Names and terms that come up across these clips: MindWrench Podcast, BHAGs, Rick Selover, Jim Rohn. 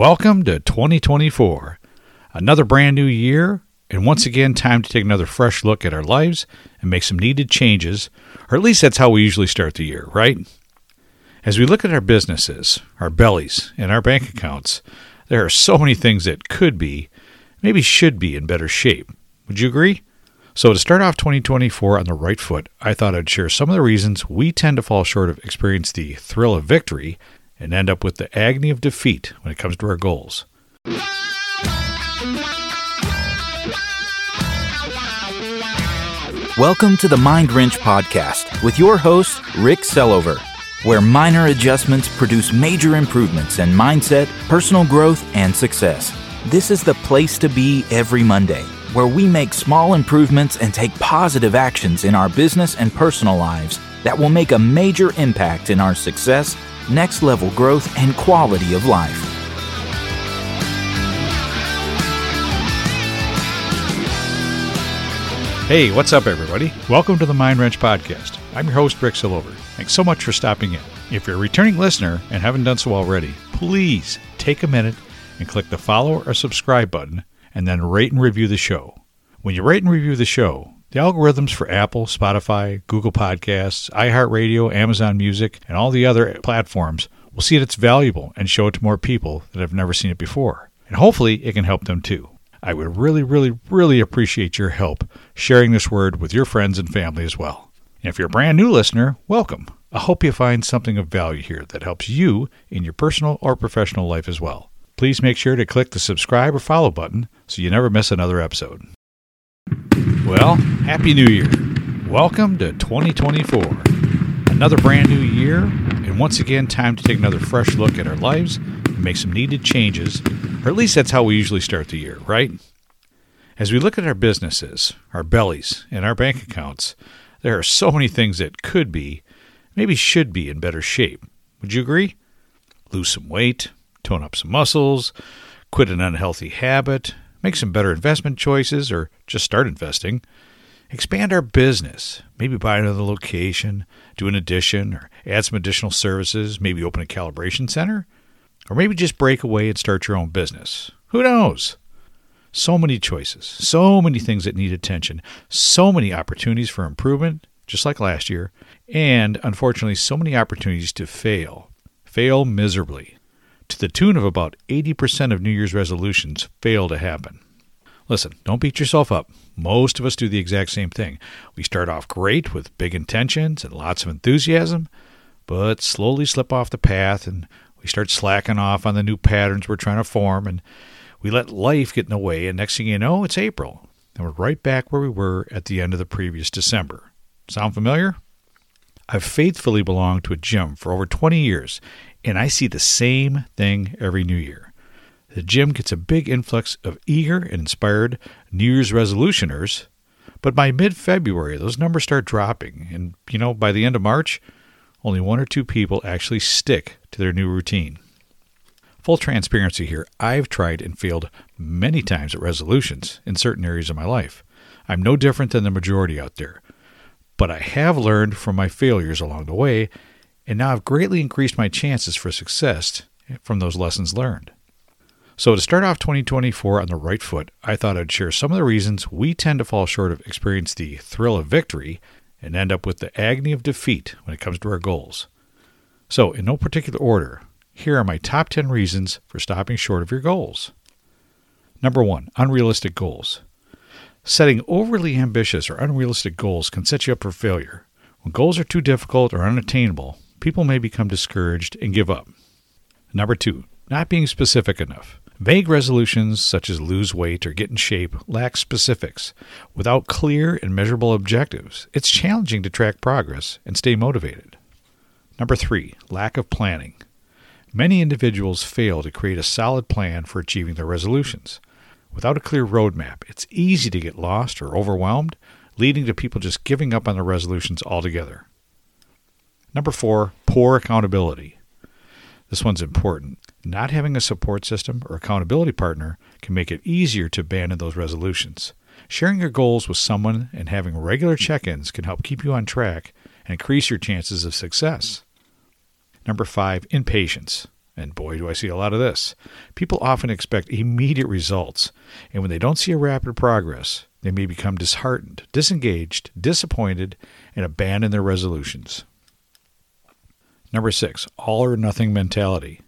Welcome to 2024, another brand new year, and once again, time to take another fresh look at our lives and make some needed changes, or at least that's how we usually start the year, right? As we look at our businesses, our bellies, and our bank accounts, there are so many things that could be, maybe should be, in better shape. Would you agree? So to start off 2024 on the right foot, I thought I'd share some of the reasons we tend to fall short of experiencing the thrill of victory and end up with the agony of defeat when it comes to our goals. Welcome to the MindWrench Podcast with your host, Rick Selover, where minor adjustments produce major improvements in mindset, personal growth, and success. This is the place to be every Monday, where we make small improvements and take positive actions in our business and personal lives that will make a major impact in our success, next level growth, and quality of life. Hey, what's up, everybody? Welcome to the MindWrench Podcast. I'm your host, Rick Selover. Thanks so much for stopping in. If you're a returning listener and haven't done so already, please take a minute and click the follow or subscribe button, and then rate and review the show. When you rate and review the show, the algorithms for Apple, Spotify, Google Podcasts, iHeartRadio, Amazon Music, and all the other platforms will see that it's valuable and show it to more people that have never seen it before. And hopefully it can help them too. I would really appreciate your help sharing this word with your friends and family as well. And if you're a brand new listener, welcome. I hope you find something of value here that helps you in your personal or professional life as well. Please make sure to click the subscribe or follow button so you never miss another episode. Well, Happy New Year. Welcome to 2024. Another brand new year, and once again, time to take another fresh look at our lives and make some needed changes, or at least that's how we usually start the year, right? As we look at our businesses, our bellies, and our bank accounts, there are so many things that could be, maybe should be, in better shape. Would you agree? Lose some weight, tone up some muscles, quit an unhealthy habit, make some better investment choices, or just start investing. Expand our business, maybe buy another location, do an addition, or add some additional services, maybe open a calibration center, or maybe just break away and start your own business. Who knows? So many choices, so many things that need attention, so many opportunities for improvement, just like last year, and unfortunately, so many opportunities to fail. Fail miserably. To the tune of about 80% of New Year's resolutions fail to happen. Listen, don't beat yourself up. Most of us do the exact same thing. We start off great with big intentions and lots of enthusiasm, but slowly slip off the path and we start slacking off on the new patterns we're trying to form, and we let life get in the way, and next thing you know, it's April, and we're right back where we were at the end of the previous December. Sound familiar? I've faithfully belonged to a gym for over 20 years, and I see the same thing every New Year. The gym gets a big influx of eager and inspired New Year's resolutioners, but by mid-February, those numbers start dropping. And, by the end of March, only one or two people actually stick to their new routine. Full transparency here, I've tried and failed many times at resolutions in certain areas of my life. I'm no different than the majority out there. But I have learned from my failures along the way, and now I've greatly increased my chances for success from those lessons learned. So to start off 2024 on the right foot, I thought I'd share some of the reasons we tend to fall short of experiencing the thrill of victory and end up with the agony of defeat when it comes to our goals. So in no particular order, here are my top 10 reasons for stopping short of your goals. Number 1, unrealistic goals. Setting overly ambitious or unrealistic goals can set you up for failure. When goals are too difficult or unattainable, people may become discouraged and give up. Number 2, not being specific enough. Vague resolutions such as lose weight or get in shape lack specifics. Without clear and measurable objectives, it's challenging to track progress and stay motivated. Number 3, lack of planning. Many individuals fail to create a solid plan for achieving their resolutions. Without a clear roadmap, it's easy to get lost or overwhelmed, leading to people just giving up on their resolutions altogether. Number 4, poor accountability. This one's important. Not having a support system or accountability partner can make it easier to abandon those resolutions. Sharing your goals with someone and having regular check-ins can help keep you on track and increase your chances of success. Number 5, impatience. And boy, do I see a lot of this. People often expect immediate results, and when they don't see a rapid progress, they may become disheartened, disengaged, disappointed, and abandon their resolutions. Number 6, all or nothing mentality.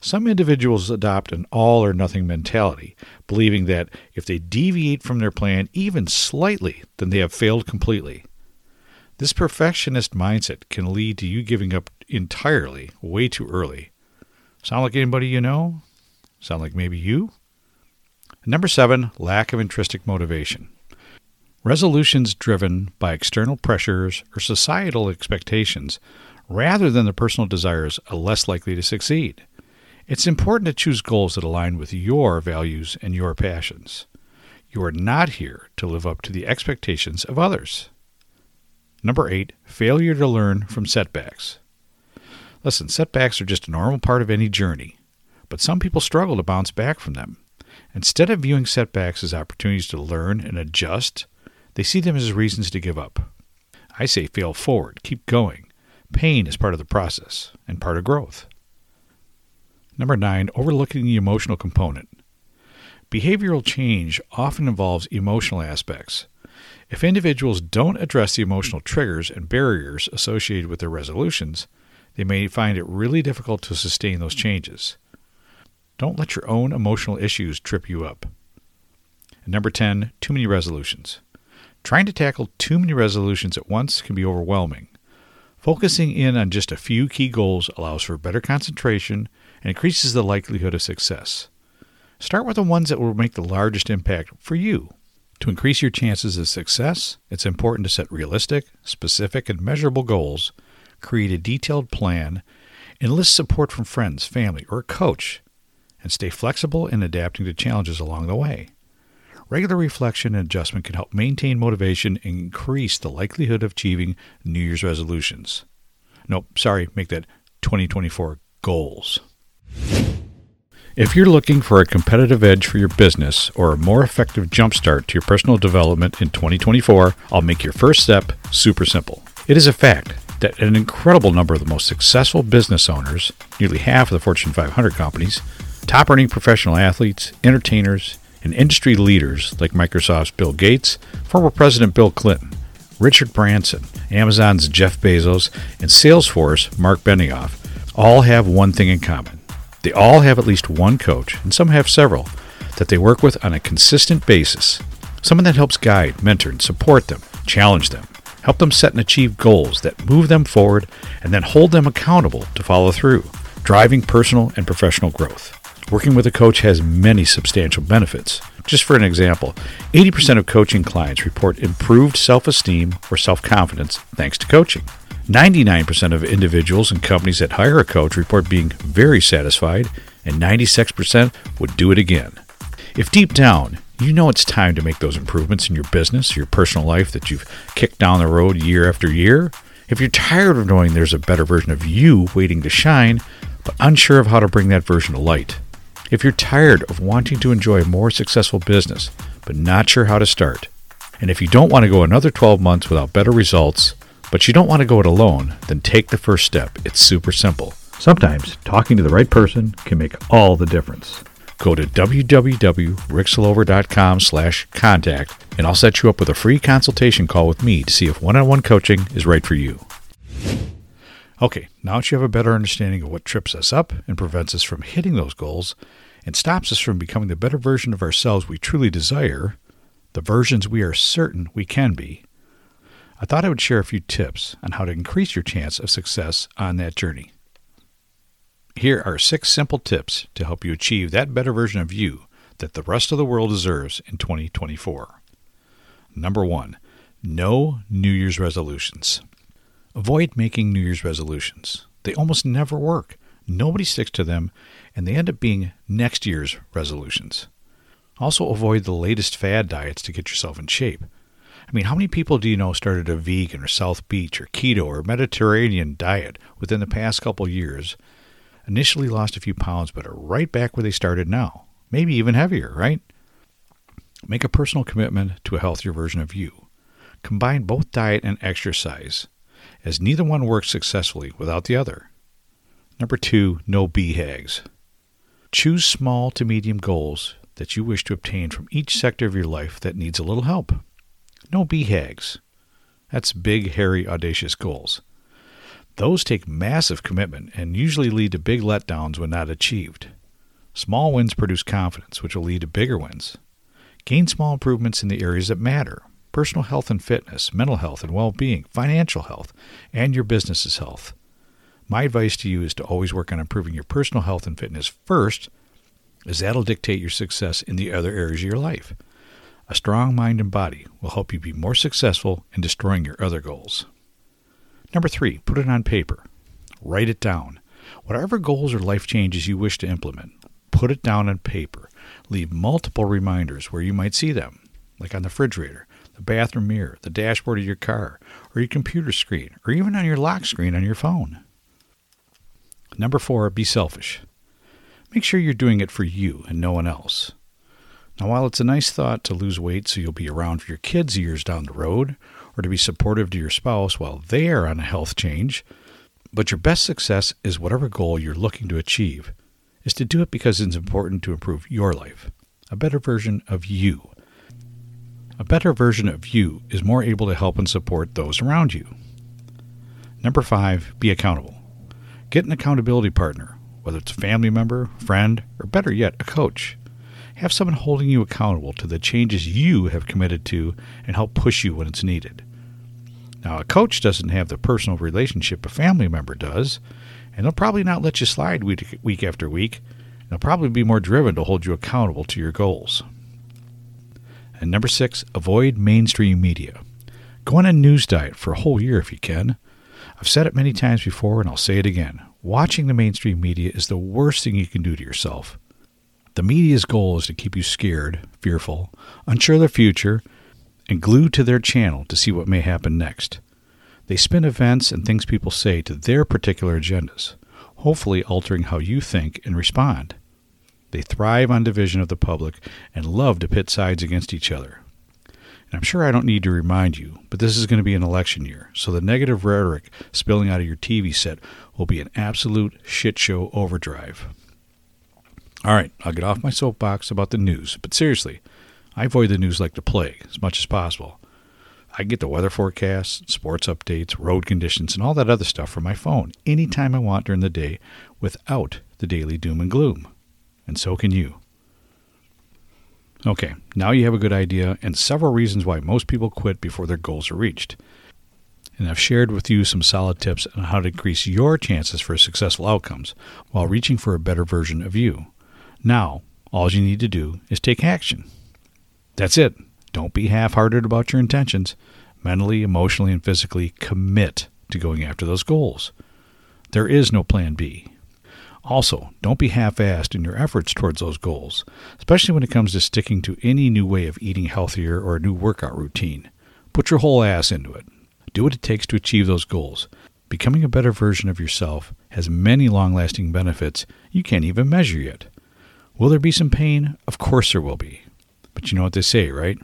Some individuals adopt an all or nothing mentality, believing that if they deviate from their plan even slightly, then they have failed completely. This perfectionist mindset can lead to you giving up entirely way too early. Sound like anybody you know? Sound like maybe you? Number 7, lack of intrinsic motivation. Resolutions driven by external pressures or societal expectations rather than the personal desires are less likely to succeed. It's important to choose goals that align with your values and your passions. You are not here to live up to the expectations of others. Number 8, failure to learn from setbacks. Listen, setbacks are just a normal part of any journey, but some people struggle to bounce back from them. Instead of viewing setbacks as opportunities to learn and adjust, they see them as reasons to give up. I say fail forward, keep going. Pain is part of the process and part of growth. Number 9, overlooking the emotional component. Behavioral change often involves emotional aspects. If individuals don't address the emotional triggers and barriers associated with their resolutions, they may find it really difficult to sustain those changes. Don't let your own emotional issues trip you up. And number 10, too many resolutions. Trying to tackle too many resolutions at once can be overwhelming. Focusing in on just a few key goals allows for better concentration and increases the likelihood of success. Start with the ones that will make the largest impact for you. To increase your chances of success, it's important to set realistic, specific, and measurable goals, create a detailed plan, enlist support from friends, family, or a coach, and stay flexible in adapting to challenges along the way. Regular reflection and adjustment can help maintain motivation and increase the likelihood of achieving New Year's resolutions. Make that 2024 goals. If you're looking for a competitive edge for your business or a more effective jumpstart to your personal development in 2024, I'll make your first step super simple. It is a fact that an incredible number of the most successful business owners, nearly half of the Fortune 500 companies, top-earning professional athletes, entertainers, and industry leaders like Microsoft's Bill Gates, former President Bill Clinton, Richard Branson, Amazon's Jeff Bezos, and Salesforce's Mark Benioff, all have one thing in common. They all have at least one coach, and some have several, that they work with on a consistent basis. Someone that helps guide, mentor, and support them, challenge them, help them set and achieve goals that move them forward, and then hold them accountable to follow through, driving personal and professional growth. Working with a coach has many substantial benefits. Just for an example, 80% of coaching clients report improved self-esteem or self-confidence thanks to coaching. 99% of individuals and companies that hire a coach report being very satisfied, and 96% would do it again. If deep down, you know it's time to make those improvements in your business, your personal life that you've kicked down the road year after year. If you're tired of knowing there's a better version of you waiting to shine, but unsure of how to bring that version to light. If you're tired of wanting to enjoy a more successful business, but not sure how to start. And if you don't want to go another 12 months without better results, but you don't want to go it alone, then take the first step. It's super simple. Sometimes talking to the right person can make all the difference. Go to www.rickselover.com/contact, and I'll set you up with a free consultation call with me to see if one-on-one coaching is right for you. Okay, now that you have a better understanding of what trips us up and prevents us from hitting those goals and stops us from becoming the better version of ourselves we truly desire, the versions we are certain we can be, I thought I would share a few tips on how to increase your chance of success on that journey. Here are 6 simple tips to help you achieve that better version of you that the rest of the world deserves in 2024. Number 1, no New Year's resolutions. Avoid making New Year's resolutions. They almost never work. Nobody sticks to them, and they end up being next year's resolutions. Also, avoid the latest fad diets to get yourself in shape. I mean, how many people do you know started a vegan or South Beach or keto or Mediterranean diet within the past couple years? Initially lost a few pounds, but are right back where they started now. Maybe even heavier, right? Make a personal commitment to a healthier version of you. Combine both diet and exercise, as neither one works successfully without the other. Number 2, no BHAGs. Choose small to medium goals that you wish to obtain from each sector of your life that needs a little help. No BHAGs. That's big, hairy, audacious goals. Those take massive commitment and usually lead to big letdowns when not achieved. Small wins produce confidence, which will lead to bigger wins. Gain small improvements in the areas that matter: personal health and fitness, mental health and well-being, financial health, and your business's health. My advice to you is to always work on improving your personal health and fitness first, as that'll dictate your success in the other areas of your life. A strong mind and body will help you be more successful in destroying your other goals. Number 3, put it on paper. Write it down. Whatever goals or life changes you wish to implement, put it down on paper. Leave multiple reminders where you might see them, like on the refrigerator, the bathroom mirror, the dashboard of your car, or your computer screen, or even on your lock screen on your phone. Number 4, be selfish. Make sure you're doing it for you and no one else. Now, while it's a nice thought to lose weight so you'll be around for your kids years down the road, or to be supportive to your spouse while they are on a health change, but your best success is whatever goal you're looking to achieve is to do it because it's important to improve your life, a better version of you. A better version of you is more able to help and support those around you. Number 5, be accountable. Get an accountability partner, whether it's a family member, friend, or better yet, a coach. Have someone holding you accountable to the changes you have committed to and help push you when it's needed. Now, a coach doesn't have the personal relationship a family member does, and they'll probably not let you slide week after week. They'll probably be more driven to hold you accountable to your goals. And number 6, avoid mainstream media. Go on a news diet for a whole year if you can. I've said it many times before, and I'll say it again. Watching the mainstream media is the worst thing you can do to yourself. The media's goal is to keep you scared, fearful, unsure of the future, and glued to their channel to see what may happen next. They spin events and things people say to their particular agendas, hopefully altering how you think and respond. They thrive on division of the public and love to pit sides against each other. And I'm sure I don't need to remind you, but this is going to be an election year, so the negative rhetoric spilling out of your TV set will be an absolute shit show overdrive. All right, I'll get off my soapbox about the news, but seriously, I avoid the news like the plague as much as possible. I get the weather forecasts, sports updates, road conditions, and all that other stuff from my phone anytime I want during the day without the daily doom and gloom. And so can you. Okay, now you have a good idea and several reasons why most people quit before their goals are reached. And I've shared with you some solid tips on how to increase your chances for successful outcomes while reaching for a better version of you. Now, all you need to do is take action. That's it. Don't be half-hearted about your intentions. Mentally, emotionally, and physically commit to going after those goals. There is no plan B. Also, don't be half-assed in your efforts towards those goals, especially when it comes to sticking to any new way of eating healthier or a new workout routine. Put your whole ass into it. Do what it takes to achieve those goals. Becoming a better version of yourself has many long-lasting benefits you can't even measure yet. Will there be some pain? Of course there will be. But you know what they say, right?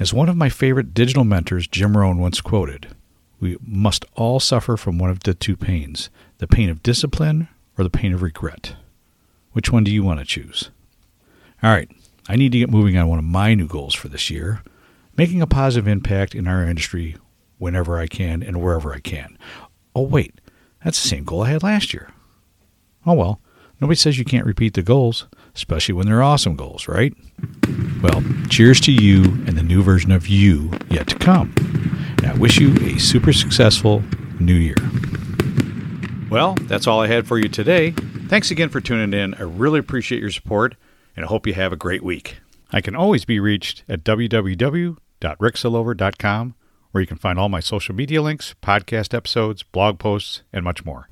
As one of my favorite digital mentors, Jim Rohn, once quoted, "We must all suffer from one of the two pains, the pain of discipline or the pain of regret." Which one do you want to choose? All right, I need to get moving on one of my new goals for this year, making a positive impact in our industry whenever I can and wherever I can. Oh, wait, that's the same goal I had last year. Oh, well. Nobody says you can't repeat the goals, especially when they're awesome goals, right? Well, cheers to you and the new version of you yet to come. And I wish you a super successful new year. Well, that's all I had for you today. Thanks again for tuning in. I really appreciate your support, and I hope you have a great week. I can always be reached at www.rickselover.com, where you can find all my social media links, podcast episodes, blog posts, and much more.